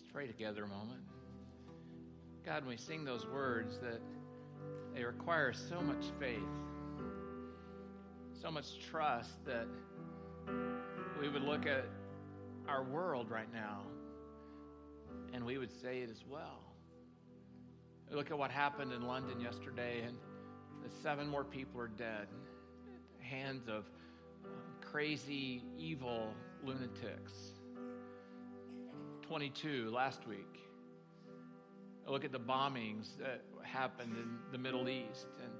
Let's pray together a moment. God, when we sing those words, that they require so much faith, so much trust, that we would look at our world right now and we would say it as well. We look at what happened in London yesterday, and the 7 more people are dead at the hands of crazy, evil lunatics. 22 last week. I look at the bombings that happened in the Middle East and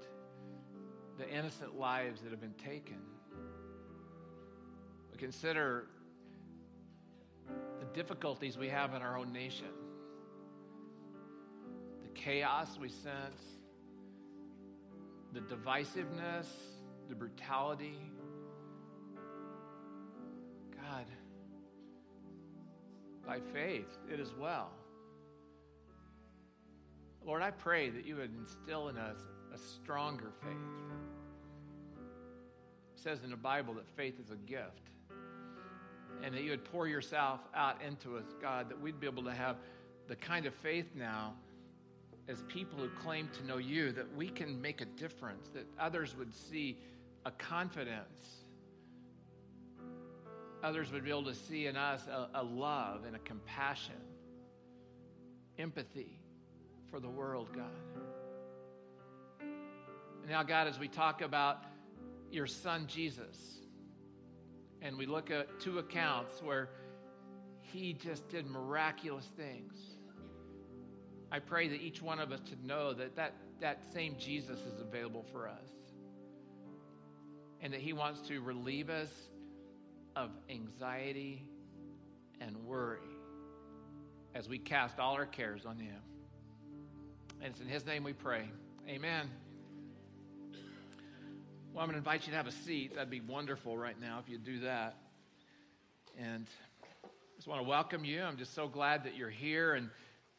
the innocent lives that have been taken. We consider the difficulties we have in our own nation, the chaos we sense, the divisiveness, the brutality. God, by faith, it is well. Lord, I pray that you would instill in us a stronger faith. It says in the Bible that faith is a gift, and that you would pour yourself out into us, God, that we'd be able to have the kind of faith now as people who claim to know you, that we can make a difference, that others would see a confidence. Others would be able to see in us a love and a compassion, empathy for the world, God. Now, God, as we talk about your son, Jesus, and we look at 2 accounts where he just did miraculous things, I pray that each one of us should know that same Jesus is available for us, and that he wants to relieve us of anxiety and worry as we cast all our cares on him. And it's in his name we pray. Amen. Well, I'm going to invite you to have a seat. That'd be wonderful right now if you do that. And I just want to welcome you. I'm just so glad that you're here. And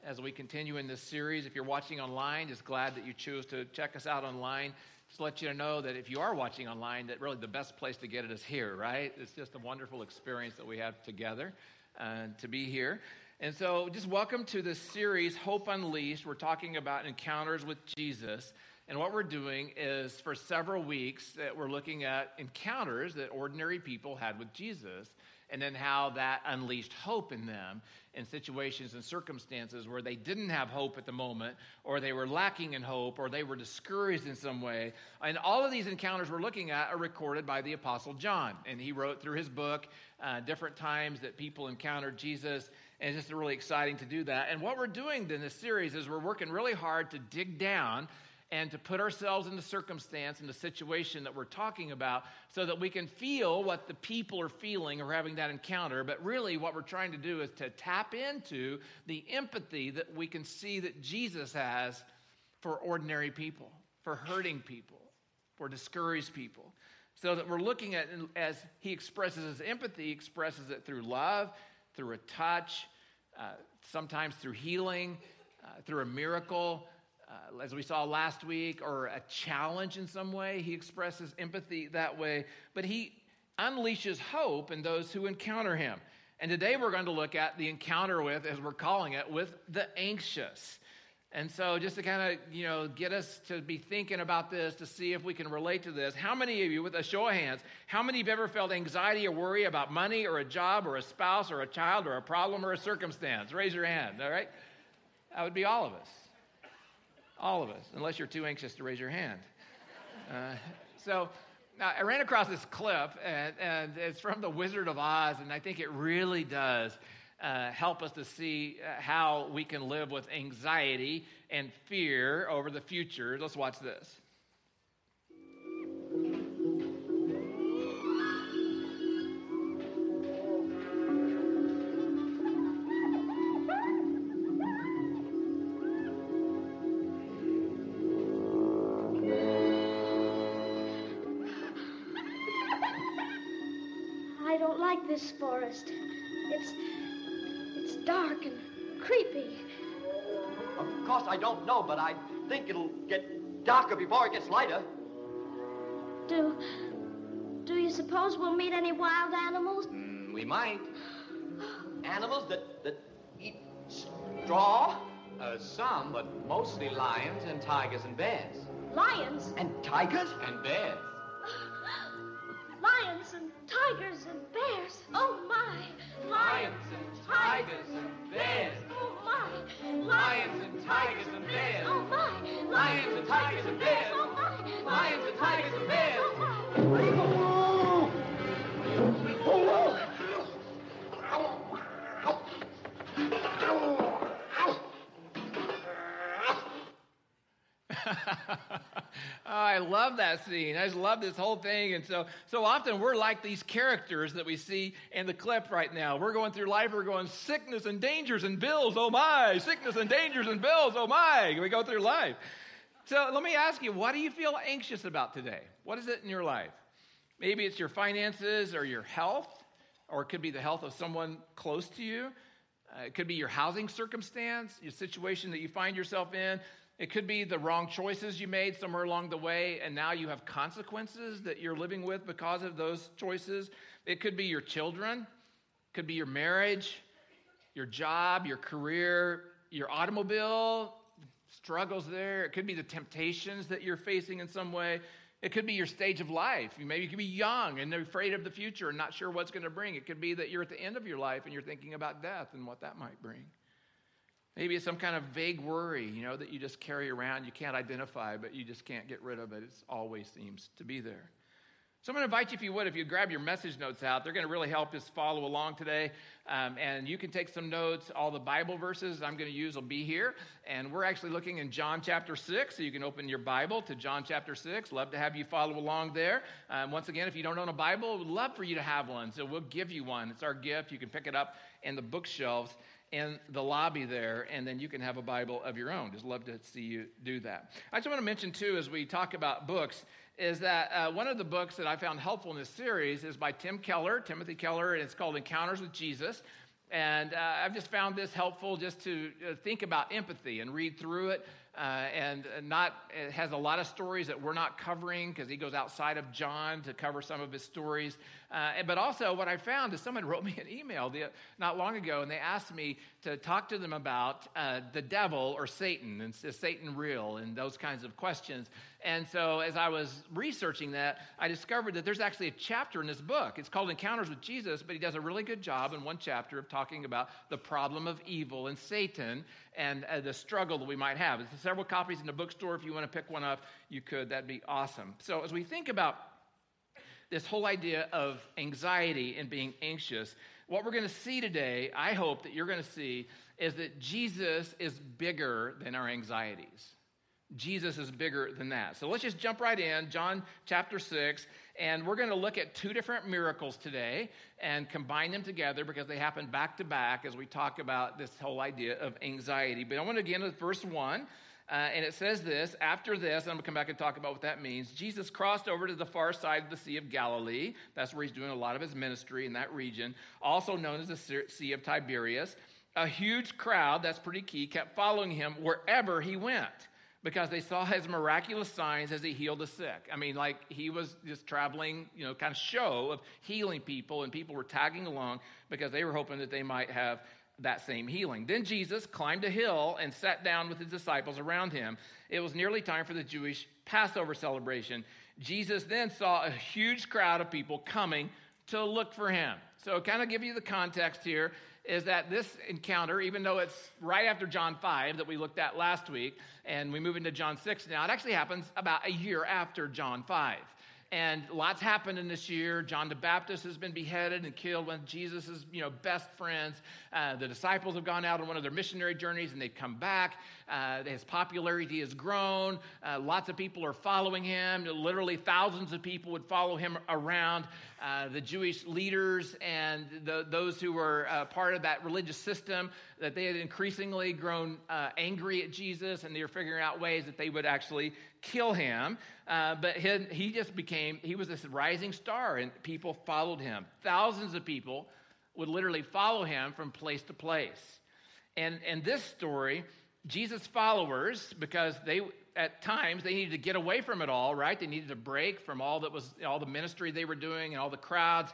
as we continue in this series, if you're watching online, just glad that you choose to check us out online. Just let you know that if you are watching online, that really the best place to get it is here, right? It's just a wonderful experience that we have together and to be here. And so just welcome to this series, Hope Unleashed. We're talking about encounters with Jesus. And what we're doing is for several weeks that we're looking at encounters that ordinary people had with Jesus, and then how that unleashed hope in them in situations and circumstances where they didn't have hope at the moment, or they were lacking in hope, or they were discouraged in some way. And all of these encounters we're looking at are recorded by the Apostle John. And he wrote through his book different times that people encountered Jesus. And it's just really exciting to do that. And what we're doing in this series is we're working really hard to dig down and to put ourselves in the circumstance and the situation that we're talking about, so that we can feel what the people are feeling or having that encounter. But really what we're trying to do is to tap into the empathy that we can see that Jesus has for ordinary people, for hurting people, for discouraged people. So that we're looking at, as he expresses his empathy, he expresses it through love, through a touch, sometimes through healing, through a miracle. As we saw last week, or a challenge in some way, he expresses empathy that way. But he unleashes hope in those who encounter him. And today we're going to look at the encounter with, as we're calling it, with the anxious. And so just to kind of, get us to be thinking about this, to see if we can relate to this. How many of you, with a show of hands, how many have ever felt anxiety or worry about money or a job or a spouse or a child or a problem or a circumstance? Raise your hand, all right? That would be all of us. All of us, unless you're too anxious to raise your hand. So now I ran across this clip, and it's from the Wizard of Oz, and I think it really does help us to see how we can live with anxiety and fear over the future. Let's watch this. This forest. It's dark and creepy. Of course, I don't know, but I think it'll get darker before it gets lighter. Do you suppose we'll meet any wild animals? We might. Animals that eat Some, but mostly lions and tigers and bears. Lions? And tigers? And bears. Lions and tigers and bears. Oh, my. Lions and tigers and bears. Oh, my. Lions and tigers and bears. Oh, my. Lions and tigers and bears. Oh, my. Lions and tigers and bears. Oh, my. I love that scene. I just love this whole thing. And so often we're like these characters that we see in the clip right now. We're going through life. We're going sickness and dangers and bills. Oh, my. Sickness and dangers and bills. Oh, my. We go through life. So let me ask you, what do you feel anxious about today? What is it in your life? Maybe it's your finances or your health, or it could be the health of someone close to you. It could be your housing circumstance, your situation that you find yourself in. It could be the wrong choices you made somewhere along the way, and now you have consequences that you're living with because of those choices. It could be your children. It could be your marriage, your job, your career, your automobile, struggles there. It could be the temptations that you're facing in some way. It could be your stage of life. Maybe you could be young and afraid of the future and not sure what's going to bring. It could be that you're at the end of your life and you're thinking about death and what that might bring. Maybe it's some kind of vague worry, that you just carry around. You can't identify, but you just can't get rid of it. It always seems to be there. So I'm going to invite you, if you grab your message notes out. They're going to really help us follow along today. And you can take some notes. All the Bible verses I'm going to use will be here. And we're actually looking in John chapter 6. So you can open your Bible to John chapter 6. Love to have you follow along there. Once again, if you don't own a Bible, we'd love for you to have one. So we'll give you one. It's our gift. You can pick it up in the bookshelves in the lobby there, and then you can have a Bible of your own. Just love to see you do that. I just want to mention, too, as we talk about books, is that one of the books that I found helpful in this series is by Timothy Keller, and it's called Encounters with Jesus. And I've just found this helpful just to think about empathy and read through it. It has a lot of stories that we're not covering because he goes outside of John to cover some of his stories. But also what I found is someone wrote me an email not long ago, and they asked me to talk to them about the devil or Satan, and is Satan real, and those kinds of questions. And so as I was researching that, I discovered that there's actually a chapter in this book. It's called Encounters with Jesus, but he does a really good job in one chapter of talking about the problem of evil and Satan and the struggle that we might have. There's several copies in the bookstore. If you want to pick one up, you could. That'd be awesome. So as we think about this whole idea of anxiety and being anxious, what we're going to see today, I hope that you're going to see, is that Jesus is bigger than our anxieties. Jesus is bigger than that. So let's just jump right in, John chapter 6, and we're going to look at two different miracles today and combine them together because they happen back to back as we talk about this whole idea of anxiety. But I want to get into verse 1, and it says this, after this, I'm going to come back and talk about what that means. Jesus crossed over to the far side of the Sea of Galilee. That's where he's doing a lot of his ministry in that region, also known as the Sea of Tiberias. A huge crowd, that's pretty key, kept following him wherever he went, because they saw his miraculous signs as he healed the sick. I mean, like, he was just traveling, kind of show of healing people, and people were tagging along because they were hoping that they might have that same healing. Then Jesus climbed a hill and sat down with his disciples around him. It was nearly time for the Jewish Passover celebration. Jesus then saw a huge crowd of people coming to look for him. So kind of give you the context here is that this encounter, even though it's right after John 5 that we looked at last week, and we move into John 6 now, it actually happens about a year after John 5. And lots happened in this year. John the Baptist has been beheaded and killed, one of Jesus' best friends. The disciples have gone out on one of their missionary journeys, and they've come back. His popularity has grown. Lots of people are following him. Literally thousands of people would follow him around. The Jewish leaders and those who were part of that religious system, that they had increasingly grown angry at Jesus, and they were figuring out ways that they would actually kill him. But he was this rising star, and people followed him. Thousands of people would literally follow him from place to place. And in this story, Jesus' followers, because at times they needed to get away from it all, right? They needed a break from all the ministry they were doing and all the crowds.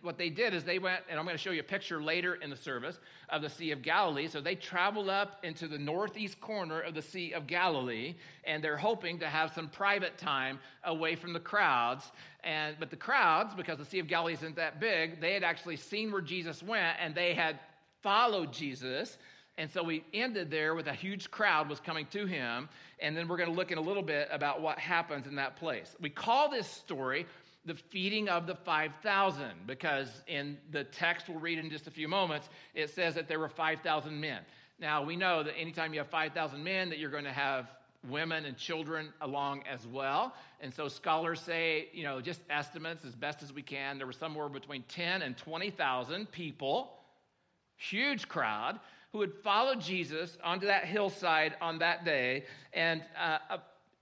What they did is they went, and I'm going to show you a picture later in the service, of the Sea of Galilee. So they traveled up into the northeast corner of the Sea of Galilee, and they're hoping to have some private time away from the crowds. But the crowds, because the Sea of Galilee isn't that big, they had actually seen where Jesus went, and they had followed Jesus. And so we ended there with a huge crowd was coming to him, and then we're going to look in a little bit about what happens in that place. We call this story the feeding of the 5,000 because in the text we'll read in just a few moments, it says that there were 5,000 men. Now, we know that anytime you have 5,000 men that you're going to have women and children along as well. And so scholars say, you know, just estimates as best as we can. There were somewhere between 10 and 20,000 people, huge crowd, who had followed Jesus onto that hillside on that day. And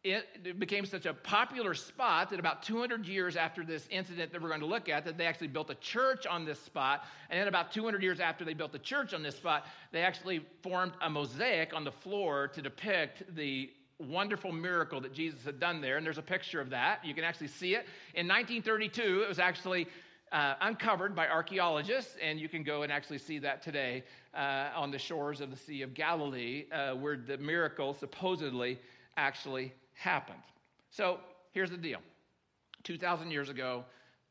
it became such a popular spot that about 200 years after this incident that we're going to look at, that they actually built a church on this spot. And then about 200 years after they built the church on this spot, they actually formed a mosaic on the floor to depict the wonderful miracle that Jesus had done there. And there's a picture of that. You can actually see it. In 1932, it was actually uncovered by archaeologists, and you can go and actually see that today on the shores of the Sea of Galilee, where the miracle supposedly actually happened. So here's the deal. 2,000 years ago,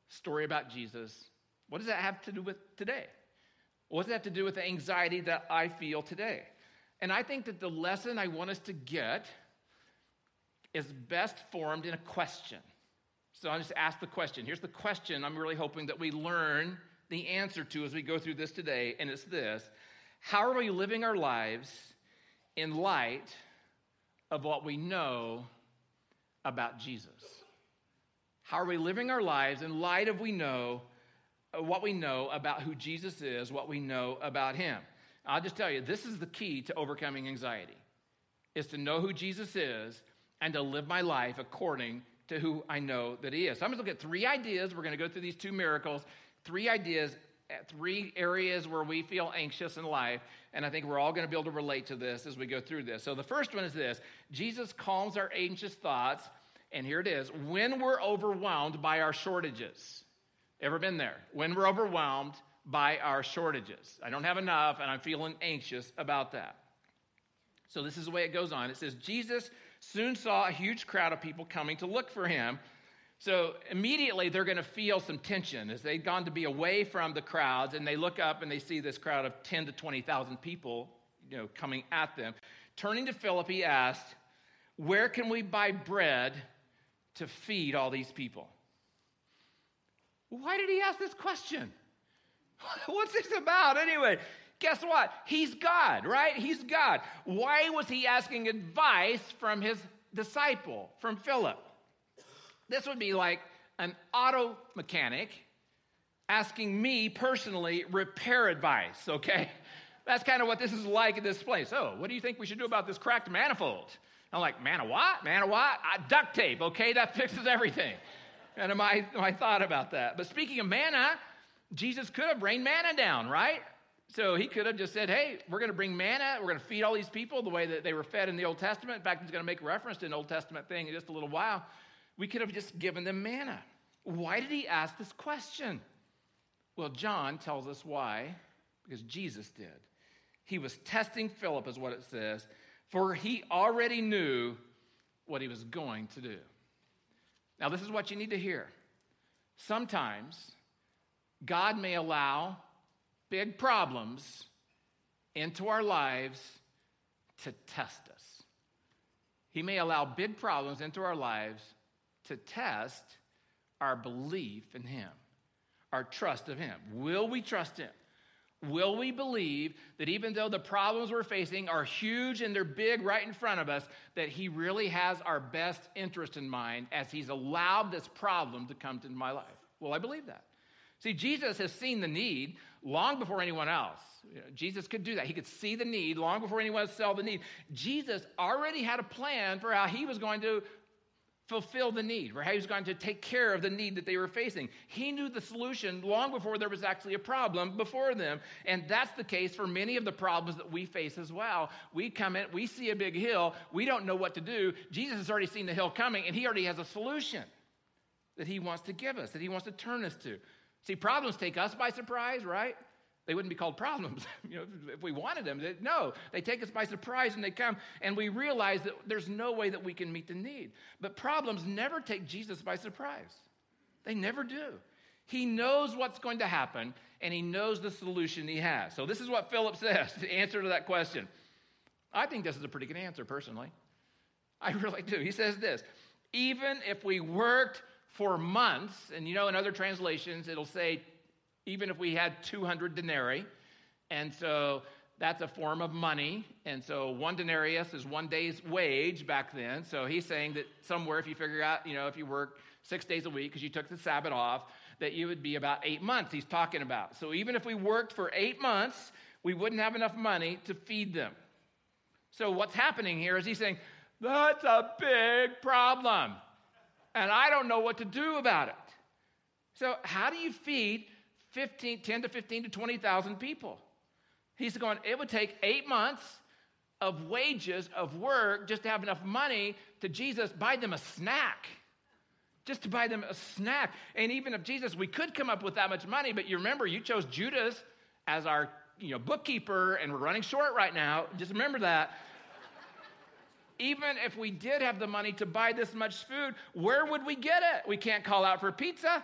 story about Jesus. What does that have to do with today? What does that have to do with the anxiety that I feel today? And I think that the lesson I want us to get is best formed in a question. So I just ask the question. Here's the question I'm really hoping that we learn the answer to as we go through this today, and it's this. How are we living our lives in light of what we know about Jesus? How are we living our lives in light of what we know about who Jesus is, what we know about him? I'll just tell you, this is the key to overcoming anxiety, is to know who Jesus is and to live my life according to who I know that he is. So I'm going to look at three ideas. We're going to go through these two miracles, three ideas, three areas where we feel anxious in life, and I think we're all going to be able to relate to this as we go through this. So the first one is this. Jesus calms our anxious thoughts, and here it is, when we're overwhelmed by our shortages. Ever been there? When we're overwhelmed by our shortages. I don't have enough, and I'm feeling anxious about that. So this is the way it goes on. It says, Jesus soon saw a huge crowd of people coming to look for him. So immediately they're going to feel some tension as they've gone to be away from the crowds, and they look up and they see this crowd of 10 to 20,000 people, you know, coming at them. Turning to Philip, he asked, "Where can we buy bread to feed all these people?" Why did he ask this question? What's this about anyway? Guess what? He's God, right? He's God. Why was he asking advice from his disciple, from Philip? This would be like an auto mechanic asking me personally repair advice, okay? That's kind of what this is like at this place. Oh, what do you think we should do about this cracked manifold? I'm like, man, a what? Man, a what? Duct tape, okay? That fixes everything. And I thought about that. But speaking of manna, Jesus could have rained manna down, right? So he could have just said, hey, we're going to bring manna. We're going to feed all these people the way that they were fed in the Old Testament. In fact, he's going to make reference to an Old Testament thing in just a little while. We could have just given them manna. Why did he ask this question? Well, John tells us why, because Jesus did. He was testing Philip, is what it says, for he already knew what he was going to do. Now, this is what you need to hear. Sometimes God may allow big problems into our lives to test us. He may allow big problems into our lives to test our belief in him, our trust of him. Will we trust him? Will we believe that even though the problems we're facing are huge and they're big right in front of us, that he really has our best interest in mind as he's allowed this problem to come to my life? Will I believe that? See, Jesus has seen the need long before anyone else. Jesus could do that. He could see the need long before anyone else saw the need. Jesus already had a plan for how he was going to fulfill the need, for how he was going to take care of the need that they were facing. He knew the solution long before there was actually a problem before them. And that's the case for many of the problems that we face as well. We come in, we see a big hill, we don't know what to do. Jesus has already seen the hill coming, and he already has a solution that he wants to give us, that he wants to turn us to. See, problems take us by surprise, right? They wouldn't be called problems, you know, if we wanted them. No, they take us by surprise and they come, and we realize that there's no way that we can meet the need. But problems never take Jesus by surprise. They never do. He knows what's going to happen, and he knows the solution he has. So this is what Philip says, the answer to that question. I think this is a pretty good answer, personally. I really do. He says this, even if we worked for months, and you know, in other translations, it'll say, even if we had 200 denarii, and so that's a form of money, and so one denarius is one day's wage back then, so he's saying that somewhere, if you figure out, you know, if you work 6 days a week because you took the Sabbath off, that you would be about 8 months he's talking about. So even if we worked for 8 months, we wouldn't have enough money to feed them. So what's happening here is he's saying, that's a big problem, and I don't know what to do about it. So how do you feed 10 to 15 to 20,000 people? He's going, it would take 8 months of wages of work just to have enough money to Jesus buy them a snack. Just to buy them a snack. And even if Jesus, we could come up with that much money, but you remember, you chose Judas as our, you know, bookkeeper, and we're running short right now. Just remember that. Even if we did have the money to buy this much food, where would we get it? We can't call out for pizza.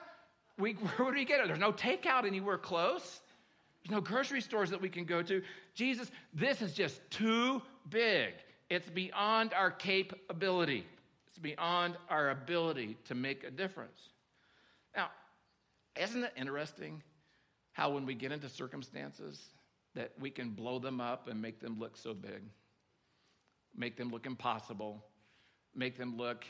Where would we get it? There's no takeout anywhere close. There's no grocery stores that we can go to. Jesus, this is just too big. It's beyond our capability. It's beyond our ability to make a difference. Now, isn't it interesting how when we get into circumstances that we can blow them up and make them look so big, make them look impossible, make them look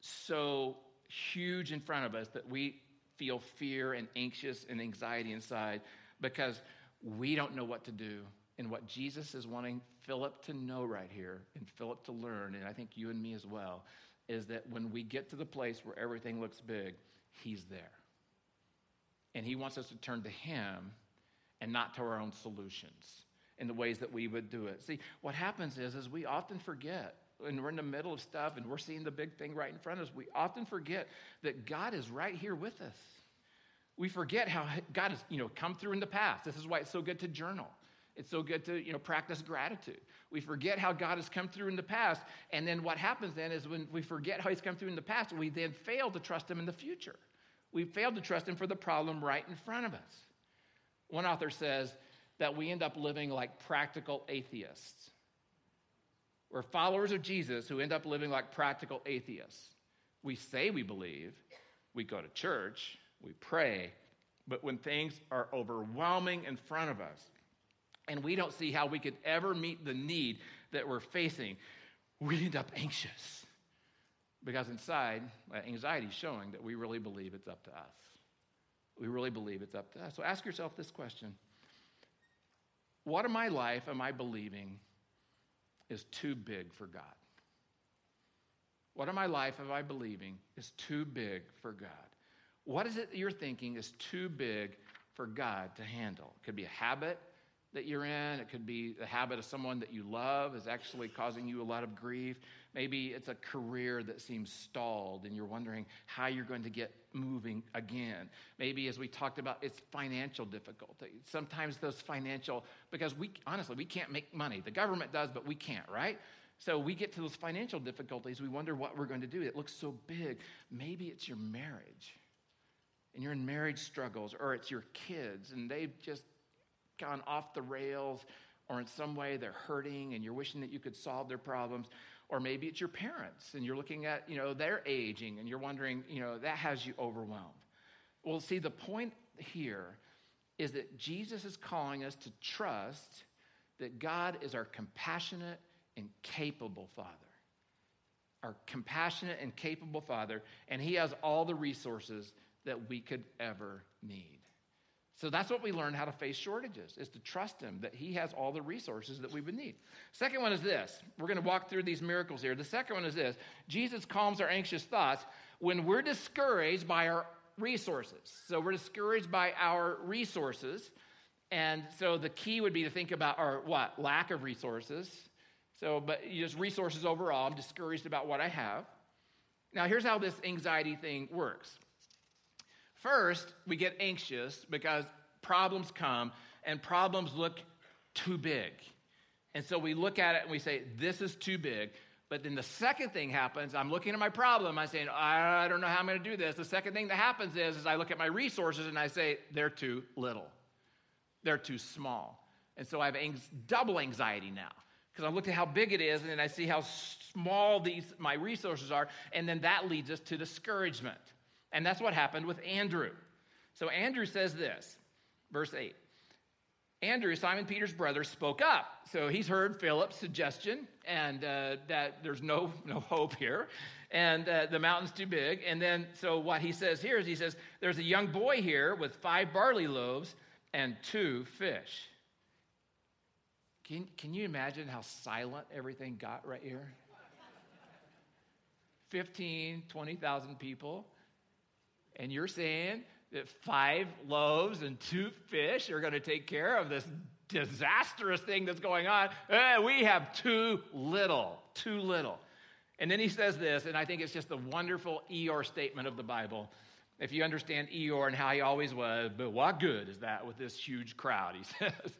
so huge in front of us that we feel fear and anxious and anxiety inside because we don't know what to do. And what Jesus is wanting Philip to know right here and Philip to learn, and I think you and me as well, is that when we get to the place where everything looks big, he's there. And he wants us to turn to him and not to our own solutions in the ways that we would do it. See, what happens is we often forget. And we're in the middle of stuff, and we're seeing the big thing right in front of us, we often forget that God is right here with us. We forget how God has, you know, come through in the past. This is why it's so good to journal. It's so good to, you know, practice gratitude. We forget how God has come through in the past, and then what happens then is when we forget how he's come through in the past, we then fail to trust him in the future. We fail to trust him for the problem right in front of us. One author says that we end up living like practical atheists. We're followers of Jesus who end up living like practical atheists. We say we believe, we go to church, we pray, but when things are overwhelming in front of us and we don't see how we could ever meet the need that we're facing, we end up anxious because inside, anxiety is showing that we really believe it's up to us. We really believe it's up to us. So ask yourself this question. What in my life am I believing is too big for God? What in my life am I believing is too big for God? What is it that you're thinking is too big for God to handle? It could be a habit that you're in. It could be the habit of someone that you love is actually causing you a lot of grief. Maybe it's a career that seems stalled and you're wondering how you're going to get moving again. Maybe, as we talked about, it's financial difficulty. Sometimes those financial, because we honestly, we can't make money. The government does, but we can't, right? So we get to those financial difficulties. We wonder what we're going to do. It looks so big. Maybe it's your marriage and you're in marriage struggles, or it's your kids and they've just gone off the rails, or in some way they're hurting and you're wishing that you could solve their problems. Or maybe it's your parents and you're looking at, you know, their aging and you're wondering, you know, that has you overwhelmed. Well, see, the point here is that Jesus is calling us to trust that God is our compassionate and capable Father. Our compassionate and capable Father, and he has all the resources that we could ever need. So that's what we learn how to face shortages, is to trust him, that he has all the resources that we would need. Second one is this. We're going to walk through these miracles here. The second one is this. Jesus calms our anxious thoughts when we're discouraged by our resources. So we're discouraged by our resources. And so the key would be to think about our what? Lack of resources. So, but just resources overall. I'm discouraged about what I have. Now, here's how this anxiety thing works. First, we get anxious because problems come and problems look too big. And so we look at it and we say, this is too big. But then the second thing happens, I'm looking at my problem. I'm saying, I don't know how I'm going to do this. The second thing that happens is I look at my resources and I say, they're too little. They're too small. And so I have double anxiety now because I looked at how big it is and then I see how small my resources are. And then that leads us to discouragement. And that's what happened with Andrew. So Andrew says this, verse 8. Andrew, Simon Peter's brother, spoke up. So he's heard Philip's suggestion and that there's no hope here and the mountain's too big. And then so what he says here is he says, there's a young boy here with 5 barley loaves and 2 fish. Can you imagine how silent everything got right here? 15, 20,000 people. And you're saying that 5 loaves and 2 fish are going to take care of this disastrous thing that's going on. We have too little. And then he says this, and I think it's just the wonderful Eeyore statement of the Bible. If you understand Eeyore and how he always was, but what good is that with this huge crowd, he says.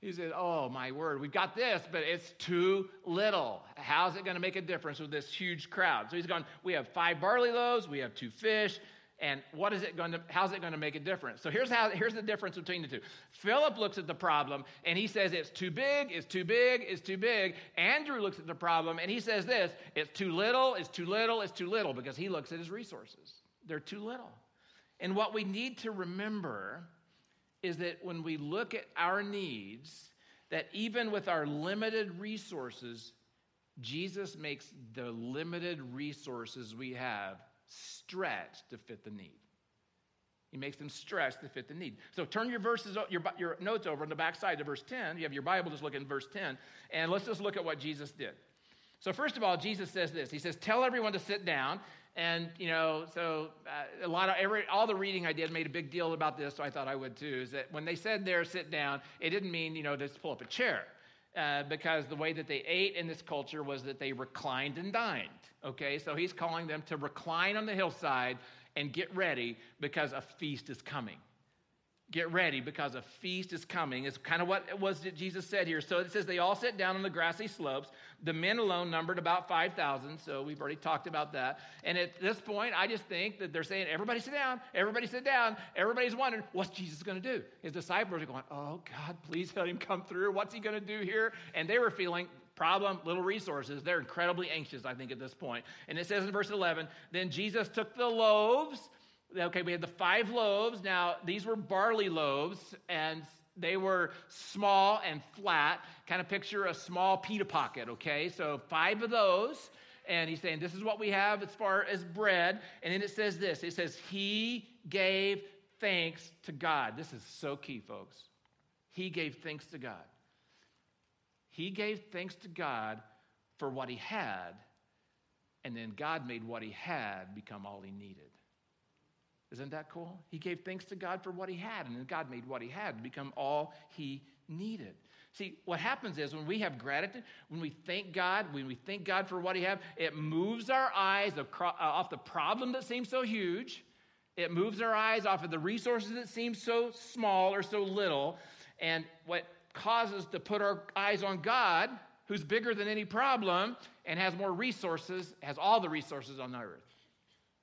He said, oh, my word, we've got this, but it's too little. How's it going to make a difference with this huge crowd? So he's gone, we have 5 barley loaves, we have 2 fish, and how's it going to make a difference? So here's the difference between the two. Philip looks at the problem, and he says, it's too big, it's too big, it's too big. Andrew looks at the problem, and he says this, it's too little, it's too little, it's too little, because he looks at his resources. They're too little. And what we need to remember is that when we look at our needs, that even with our limited resources, Jesus makes the limited resources we have stretch to fit the need. He makes them stretch to fit the need. So turn your notes over on the back side to verse 10. You have your Bible, just look at verse 10. And let's just look at what Jesus did. So first of all, Jesus says this. He says, tell everyone to sit down. And, all the reading I did made a big deal about this, so I thought I would too, is that when they said there, sit down, it didn't mean, just pull up a chair. Because the way that they ate in this culture was that they reclined and dined, okay? So he's calling them to recline on the hillside and get ready because a feast is coming. Get ready because a feast is coming is kind of what it was that Jesus said here. So it says they all sit down on the grassy slopes. The men alone numbered about 5,000, so we've already talked about that. And at this point, I just think that they're saying, everybody sit down, everybody sit down. Everybody's wondering, what's Jesus going to do? His disciples are going, oh, God, please let him come through. What's he going to do here? And they were feeling problem, little resources. They're incredibly anxious, I think, at this point. And it says in verse 11, then Jesus took the loaves. Okay, we had the 5 loaves. Now, these were barley loaves, and they were small and flat. Kind of picture a small pita pocket, okay? So 5 of those, and he's saying, this is what we have as far as bread. And then it says this. It says, he gave thanks to God. This is so key, folks. He gave thanks to God. He gave thanks to God for what he had, and then God made what he had become all he needed. Isn't that cool? He gave thanks to God for what he had, and then God made what he had become all he needed. See, what happens is when we have gratitude, when we thank God for what he had, it moves our eyes off the problem that seems so huge. It moves our eyes off of the resources that seem so small or so little. And what causes to put our eyes on God, who's bigger than any problem and has more resources, has all the resources on earth.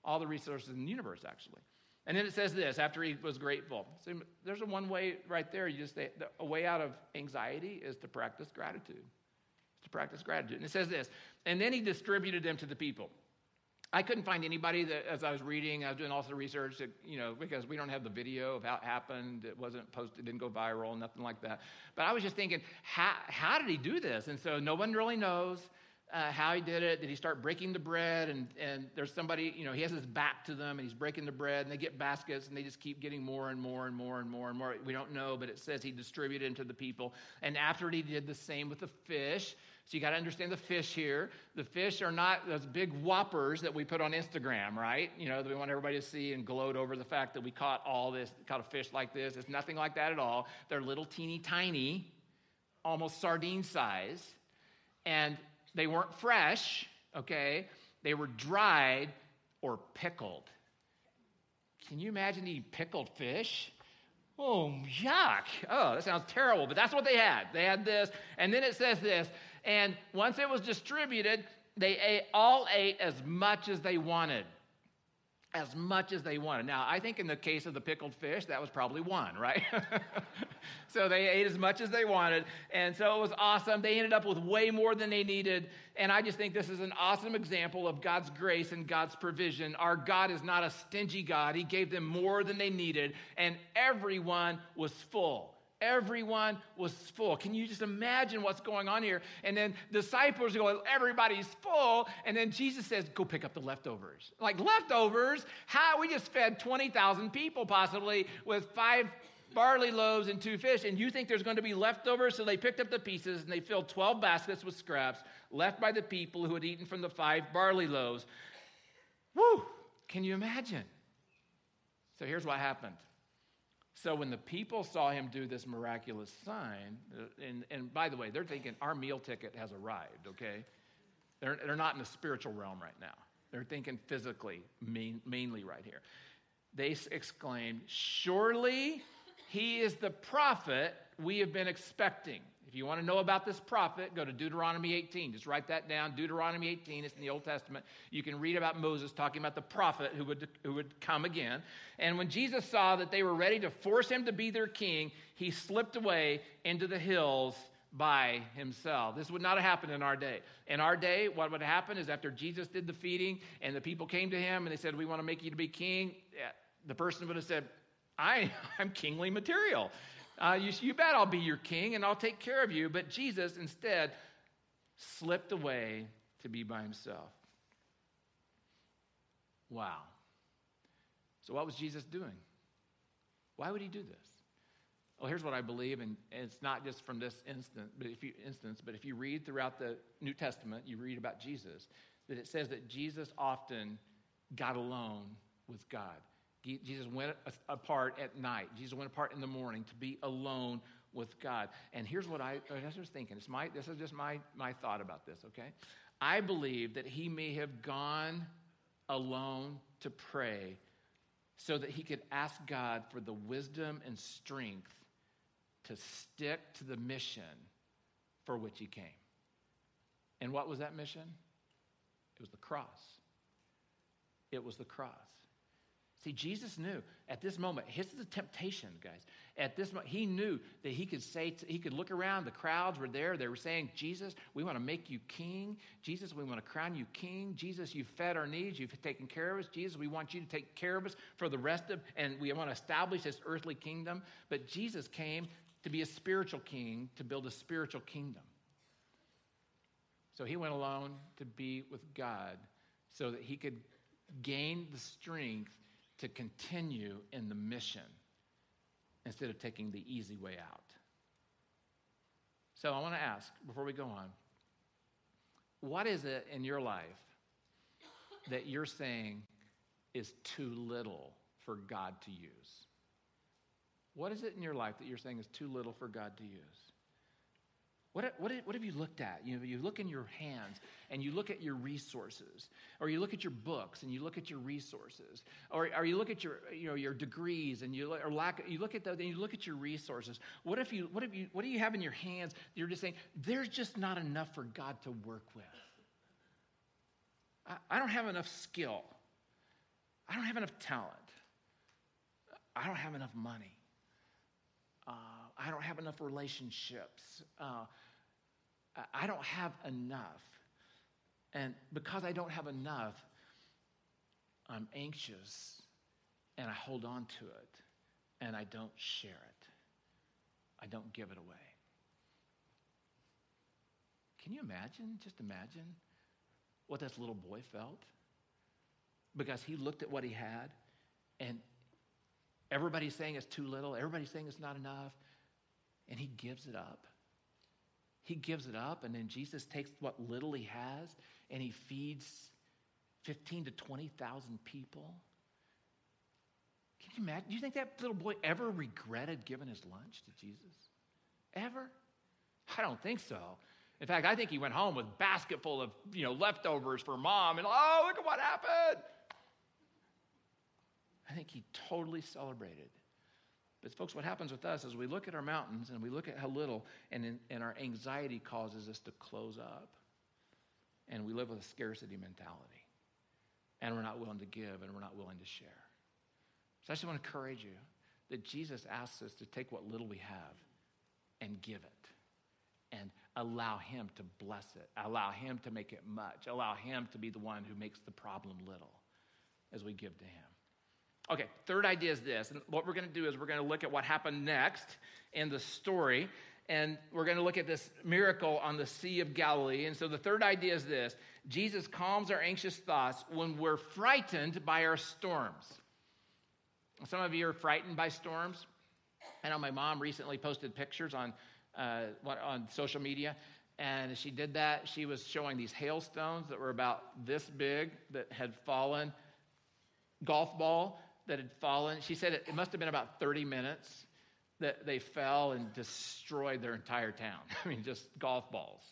All the resources in the universe, actually. And then it says this, after he was grateful. So there's one way right there. You just say, a way out of anxiety is to practice gratitude. It's to practice gratitude. And it says this, and then he distributed them to the people. I couldn't find anybody that, as I was reading, I was doing all sorts of research, that, because we don't have the video of how it happened. It wasn't posted, it didn't go viral, nothing like that. But I was just thinking, how did he do this? And so no one really knows. How he did it. Did he start breaking the bread? And there's somebody, he has his back to them and he's breaking the bread and they get baskets and they just keep getting more and more and more and more and more. We don't know, but it says he distributed them to the people. And after he did the same with the fish. So you got to understand the fish here. The fish are not those big whoppers that we put on Instagram, right? That we want everybody to see and gloat over the fact that we caught a fish like this. It's nothing like that at all. They're little teeny tiny, almost sardine size. And they weren't fresh, okay? They were dried or pickled. Can you imagine eating pickled fish? Oh, yuck. Oh, that sounds terrible, but that's what they had. They had this, and then it says this, and once it was distributed, they all ate as much as they wanted. As much as they wanted. Now, I think in the case of the pickled fish, that was probably one, right? So they ate as much as they wanted, and so it was awesome. They ended up with way more than they needed, and I just think this is an awesome example of God's grace and God's provision. Our God is not a stingy God. He gave them more than they needed, and everyone was full. Everyone was full. Can you just imagine what's going on here? And then disciples go, everybody's full. And then Jesus says, go pick up the leftovers. Like, leftovers? How? We just fed 20,000 people possibly with 5 barley loaves and 2 fish. And you think there's going to be leftovers? So they picked up the pieces and they filled 12 baskets with scraps left by the people who had eaten from the 5 barley loaves. Woo! Can you imagine? So here's what happened. So when the people saw him do this miraculous sign, and by the way, they're thinking our meal ticket has arrived, okay? They're not in the spiritual realm right now. They're thinking physically, mainly right here. They exclaimed, surely he is the prophet we have been expecting. If you want to know about this prophet, go to Deuteronomy 18. Just write that down, Deuteronomy 18. It's in the Old Testament. You can read about Moses talking about the prophet who would come again. And when Jesus saw that they were ready to force him to be their king, he slipped away into the hills by himself. This would not have happened in our day. In our day, what would happen is after Jesus did the feeding and the people came to him and they said, we want to make you to be king, the person would have said, I'm kingly material. You bet I'll be your king and I'll take care of you. But Jesus instead slipped away to be by himself. Wow. So what was Jesus doing? Why would he do this? Well, here's what I believe, and it's not just from this instance, but if you read throughout the New Testament, you read about Jesus, that it says that Jesus often got alone with God. Jesus went apart at night. Jesus went apart in the morning to be alone with God. And here's what I was thinking. This is just my thought about this, okay? I believe that he may have gone alone to pray so that he could ask God for the wisdom and strength to stick to the mission for which he came. And what was that mission? It was the cross. It was the cross. See, Jesus knew at this moment, his is the temptation, guys. At this moment, he knew that he could look around. The crowds were there. They were saying, Jesus, we want to make you king. Jesus, we want to crown you king. Jesus, you've fed our needs. You've taken care of us. Jesus, we want you to take care of us for the rest of, and we want to establish this earthly kingdom. But Jesus came to be a spiritual king, to build a spiritual kingdom. So he went alone to be with God so that he could gain the strength to continue in the mission instead of taking the easy way out. So I want to ask, before we go on, what is it in your life that you're saying is too little for God to use? What is it in your life that you're saying is too little for God to use? What have you looked at? You look in your hands and you look at your resources, or you look at your books and you look at your resources, or you look at your degrees and you look at your resources. What do you have in your hands? You're just saying there's just not enough for God to work with. I don't have enough skill. I don't have enough talent. I don't have enough money. I don't have enough relationships. I don't have enough. And because I don't have enough, I'm anxious and I hold on to it and I don't share it. I don't give it away. Can you imagine? Just imagine what this little boy felt, because he looked at what he had and everybody's saying it's too little. Everybody's saying it's not enough. And he gives it up. He gives it up, and then Jesus takes what little he has, and he feeds 15 to 20,000 people. Can you imagine? Do you think that little boy ever regretted giving his lunch to Jesus? Ever? I don't think so. In fact, I think he went home with a basket full of leftovers for mom, and oh, look at what happened. I think he totally celebrated. But folks, what happens with us is we look at our mountains and we look at how little, and our anxiety causes us to close up. And we live with a scarcity mentality. And we're not willing to give, and we're not willing to share. So I just want to encourage you that Jesus asks us to take what little we have and give it. And allow him to bless it. Allow him to make it much. Allow him to be the one who makes the problem little as we give to him. Okay, third idea is this. And what we're going to do is we're going to look at what happened next in the story. And we're going to look at this miracle on the Sea of Galilee. And so the third idea is this. Jesus calms our anxious thoughts when we're frightened by our storms. Some of you are frightened by storms. I know my mom recently posted pictures on social media, and as she did that, she was showing these hailstones that were about this big that had fallen, golf ball that had fallen. She said it must have been about 30 minutes that they fell and destroyed their entire town. I mean, just golf balls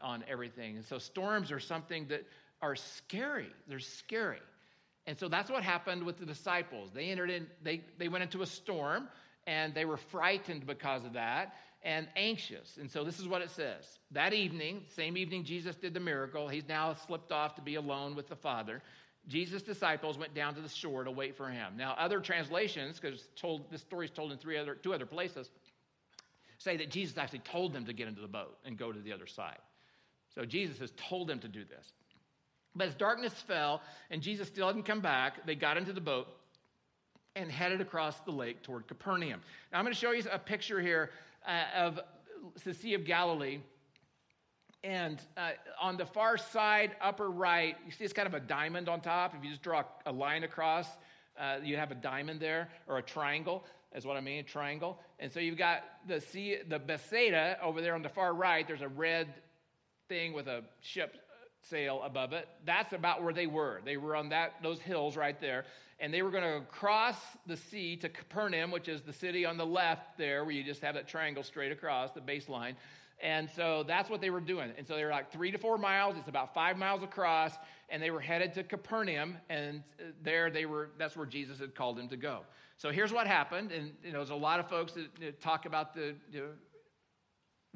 on everything. And so storms are something that are scary. They're scary. And so that's what happened with the disciples. They entered in, they went into a storm, and they were frightened because of that. And anxious. And so this is what it says. That evening, same evening Jesus did the miracle, he's now slipped off to be alone with the Father. Jesus' disciples went down to the shore to wait for him. Now, other translations, because this story is told in two other places, say that Jesus actually told them to get into the boat and go to the other side. So Jesus has told them to do this. But as darkness fell and Jesus still hadn't come back, they got into the boat and headed across the lake toward Capernaum. Now, I'm going to show you a picture here of the Sea of Galilee. And on the far side, upper right, you see it's kind of a diamond on top. If you just draw a line across, you have a diamond there, or a triangle, is what I mean, a triangle. And so you've got the sea, the Bethsaida over there on the far right. There's a red thing with a ship sail above it. That's about where they were. They were on those hills right there. And they were going to cross the sea to Capernaum, which is the city on the left there, where you just have that triangle straight across, the baseline. And so that's what they were doing. And so they were like 3 to 4 miles. It's about 5 miles across. And they were headed to Capernaum. And there they were, that's where Jesus had called them to go. So here's what happened. And, you know, there's a lot of folks that talk about the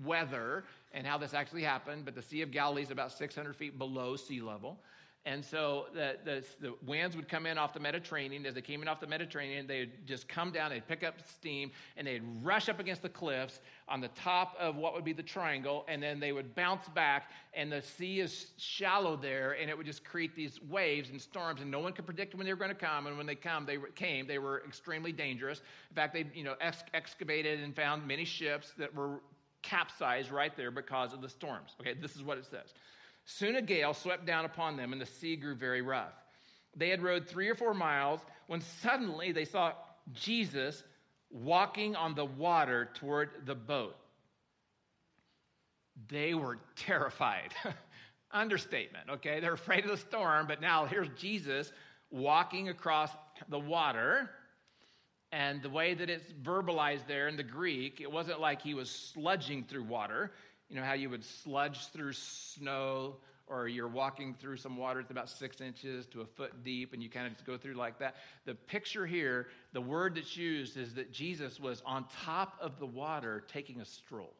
weather and how this actually happened. But the Sea of Galilee is about 600 feet below sea level. And so the winds would come in off the Mediterranean. As they came in off the Mediterranean, they would just come down, they'd pick up steam, and they'd rush up against the cliffs on the top of what would be the triangle, and then they would bounce back, and the sea is shallow there, and it would just create these waves and storms, and no one could predict when they were going to come, and when they were extremely dangerous. In fact, they excavated and found many ships that were capsized right there because of the storms. Okay, this is what it says. Soon a gale swept down upon them, and the sea grew very rough. They had rowed 3 or 4 miles when suddenly they saw Jesus walking on the water toward the boat. They were terrified. Understatement, okay? They're afraid of the storm, but now here's Jesus walking across the water. And the way that it's verbalized there in the Greek, it wasn't like he was sludging through water. You know how you would sludge through snow, or you're walking through some water that's about 6 inches to a foot deep, and you kind of just go through like that. The picture here, the word that's used is that Jesus was on top of the water taking a stroll.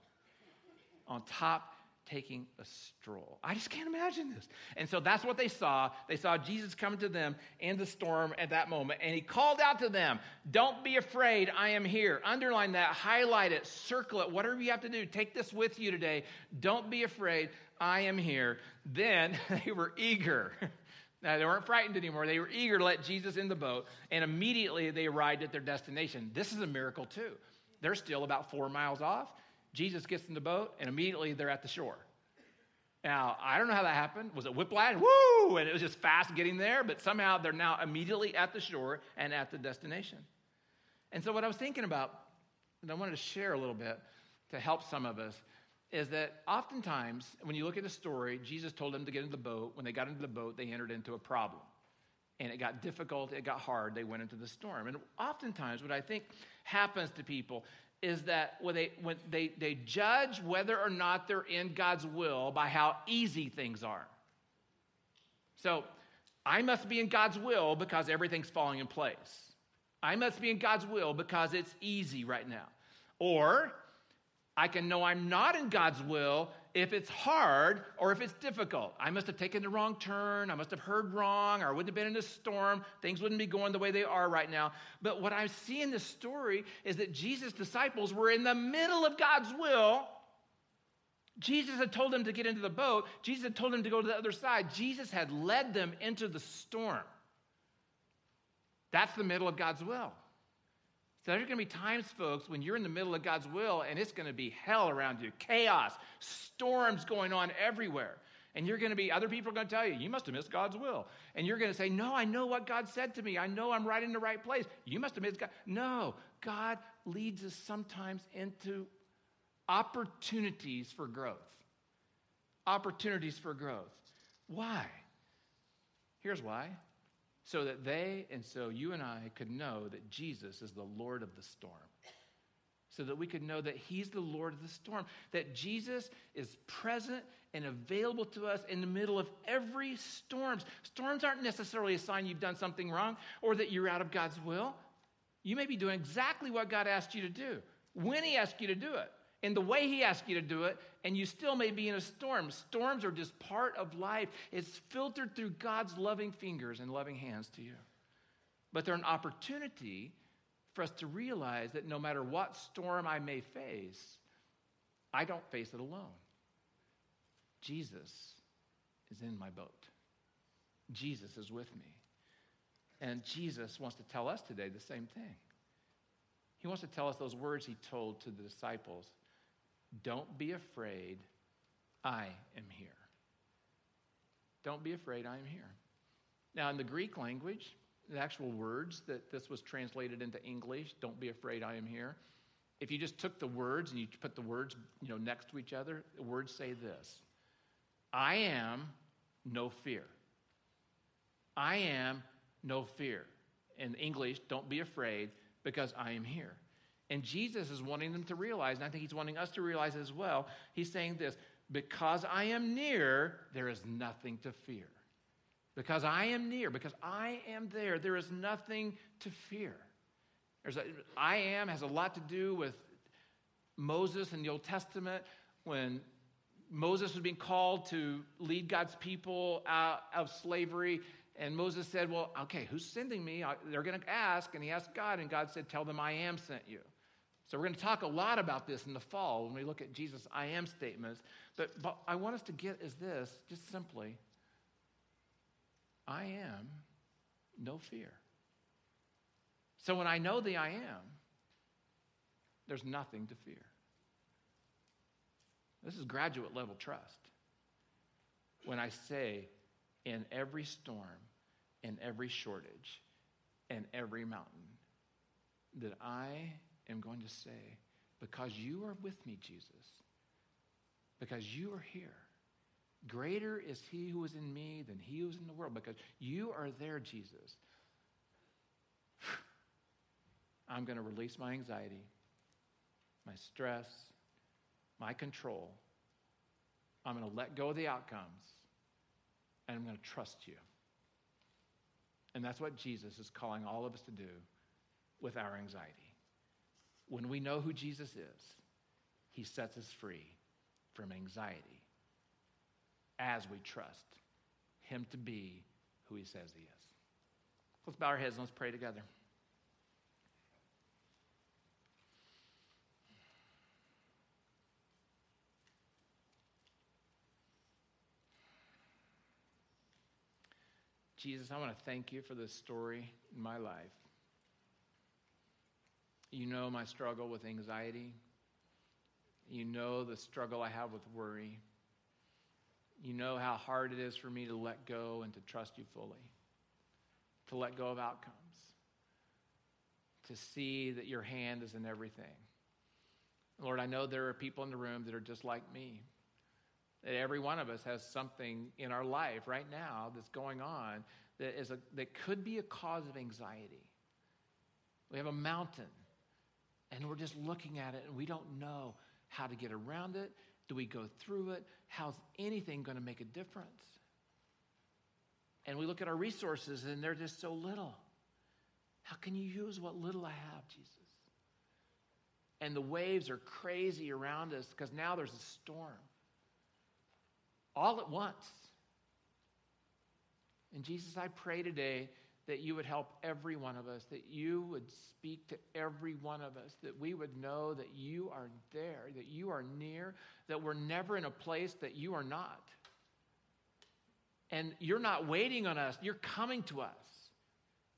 On top, taking a stroll. I just can't imagine this. And so that's what they saw. They saw Jesus come to them in the storm at that moment, and he called out to them, "Don't be afraid, I am here." Underline that, highlight it, circle it, whatever you have to do. Take this with you today. Don't be afraid, I am here. Then they were eager. Now, they weren't frightened anymore. They were eager to let Jesus in the boat, and immediately they arrived at their destination. This is a miracle too. They're still about 4 miles off. Jesus gets in the boat, and immediately they're at the shore. Now, I don't know how that happened. Was it whiplash? Woo! And it was just fast getting there, but somehow they're now immediately at the shore and at the destination. And so what I was thinking about, and I wanted to share a little bit to help some of us, is that oftentimes when you look at the story, Jesus told them to get into the boat. When they got into the boat, they entered into a problem. And it got difficult. It got hard. They went into the storm. And oftentimes what I think happens to people is that when they judge whether or not they're in God's will by how easy things are. So I must be in God's will because everything's falling in place. I must be in God's will because it's easy right now. Or I can know I'm not in God's will if it's hard or if it's difficult. I must have taken the wrong turn. I must have heard wrong, or I wouldn't have been in this storm. Things wouldn't be going the way they are right now. But what I see in this story is that Jesus' disciples were in the middle of God's will. Jesus had told them to get into the boat. Jesus had told them to go to the other side. Jesus had led them into the storm. That's the middle of God's will. So there's going to be times, folks, when you're in the middle of God's will, and it's going to be hell around you, chaos, storms going on everywhere. And you're going to be, other people are going to tell you, you must have missed God's will. And you're going to say, no, I know what God said to me. I know I'm right in the right place. You must have missed God. No, God leads us sometimes into opportunities for growth. Opportunities for growth. Why? Here's why. So that they, and so you and I, could know that Jesus is the Lord of the storm. So that we could know that he's the Lord of the storm. That Jesus is present and available to us in the middle of every storm. Storms aren't necessarily a sign you've done something wrong or that you're out of God's will. You may be doing exactly what God asked you to do, when he asked you to do it, in the way he asked you to do it, and you still may be in a storm. Storms are just part of life. It's filtered through God's loving fingers and loving hands to you. But they're an opportunity for us to realize that no matter what storm I may face, I don't face it alone. Jesus is in my boat. Jesus is with me. And Jesus wants to tell us today the same thing. He wants to tell us those words he told to the disciples. Don't be afraid, I am here. Don't be afraid, I am here. Now, in the Greek language, the actual words that this was translated into English, don't be afraid, I am here. If you just took the words and you put the words, next to each other, the words say this: I am no fear. I am no fear. In English, don't be afraid, because I am here. And Jesus is wanting them to realize, and I think he's wanting us to realize as well, he's saying this: because I am near, there is nothing to fear. Because I am near, because I am there is nothing to fear. I am has a lot to do with Moses in the Old Testament. When Moses was being called to lead God's people out of slavery, and Moses said, well, okay, who's sending me? They're going to ask. And he asked God, and God said, tell them I am sent you. So we're going to talk a lot about this in the fall when we look at Jesus' I am statements. But I want us to get is this, just simply, I am no fear. So when I know the I am, there's nothing to fear. This is graduate level trust. When I say, in every storm, in every shortage, in every mountain, that I am going to say, because you are with me, Jesus, because you are here, greater is he who is in me than he who is in the world, because you are there, Jesus. I'm going to release my anxiety, my stress, my control. I'm going to let go of the outcomes. And I'm going to trust you. And that's what Jesus is calling all of us to do with our anxiety. When we know who Jesus is, he sets us free from anxiety as we trust him to be who he says he is. Let's bow our heads and let's pray together. Jesus, I want to thank you for this story in my life. You know my struggle with anxiety. You know the struggle I have with worry. You know how hard it is for me to let go and to trust you fully, to let go of outcomes, to see that your hand is in everything. Lord, I know there are people in the room that are just like me. That every one of us has something in our life right now that's going on that is that could be a cause of anxiety. We have a mountain, and we're just looking at it, and we don't know how to get around it. Do we go through it? How's anything going to make a difference? And we look at our resources and they're just so little. How can you use what little I have, Jesus? And the waves are crazy around us because now there's a storm. All at once. And Jesus, I pray today that you would help every one of us, that you would speak to every one of us, that we would know that you are there, that you are near, that we're never in a place that you are not. And you're not waiting on us. You're coming to us.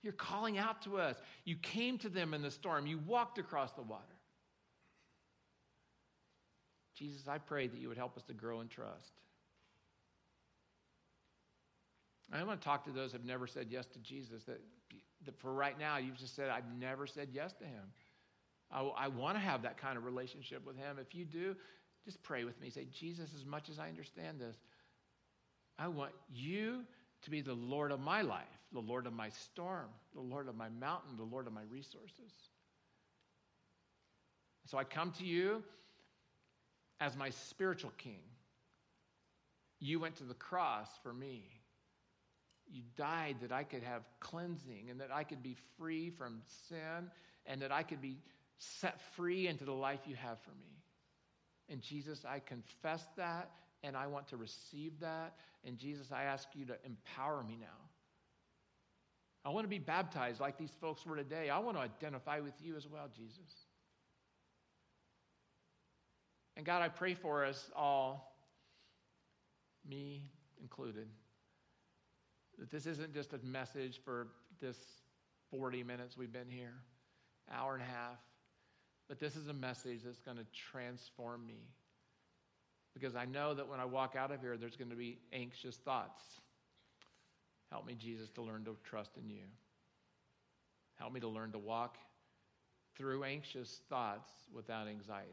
You're calling out to us. You came to them in the storm. You walked across the water. Jesus, I pray that you would help us to grow in trust. I want to talk to those who have never said yes to Jesus. That for right now, you've just said, I've never said yes to him. I want to have that kind of relationship with him. If you do, just pray with me. Say, Jesus, as much as I understand this, I want you to be the Lord of my life, the Lord of my storm, the Lord of my mountain, the Lord of my resources. So I come to you as my spiritual king. You went to the cross for me. You died that I could have cleansing and that I could be free from sin and that I could be set free into the life you have for me. And Jesus, I confess that and I want to receive that. And Jesus, I ask you to empower me now. I want to be baptized like these folks were today. I want to identify with you as well, Jesus. And God, I pray for us all, me included, that this isn't just a message for this 40 minutes we've been here, hour and a half, but this is a message that's going to transform me. Because I know that when I walk out of here, there's going to be anxious thoughts. Help me, Jesus, to learn to trust in you. Help me to learn to walk through anxious thoughts without anxiety.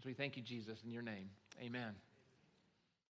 So we thank you, Jesus, in your name. Amen.